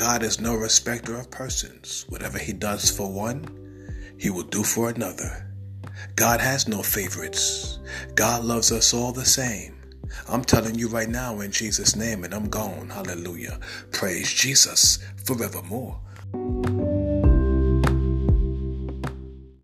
God is no respecter of persons. Whatever he does for one, he will do for another. God has no favorites. God loves us all the same. I'm telling you right now in Jesus' name, and I'm gone. Hallelujah. Praise Jesus forevermore.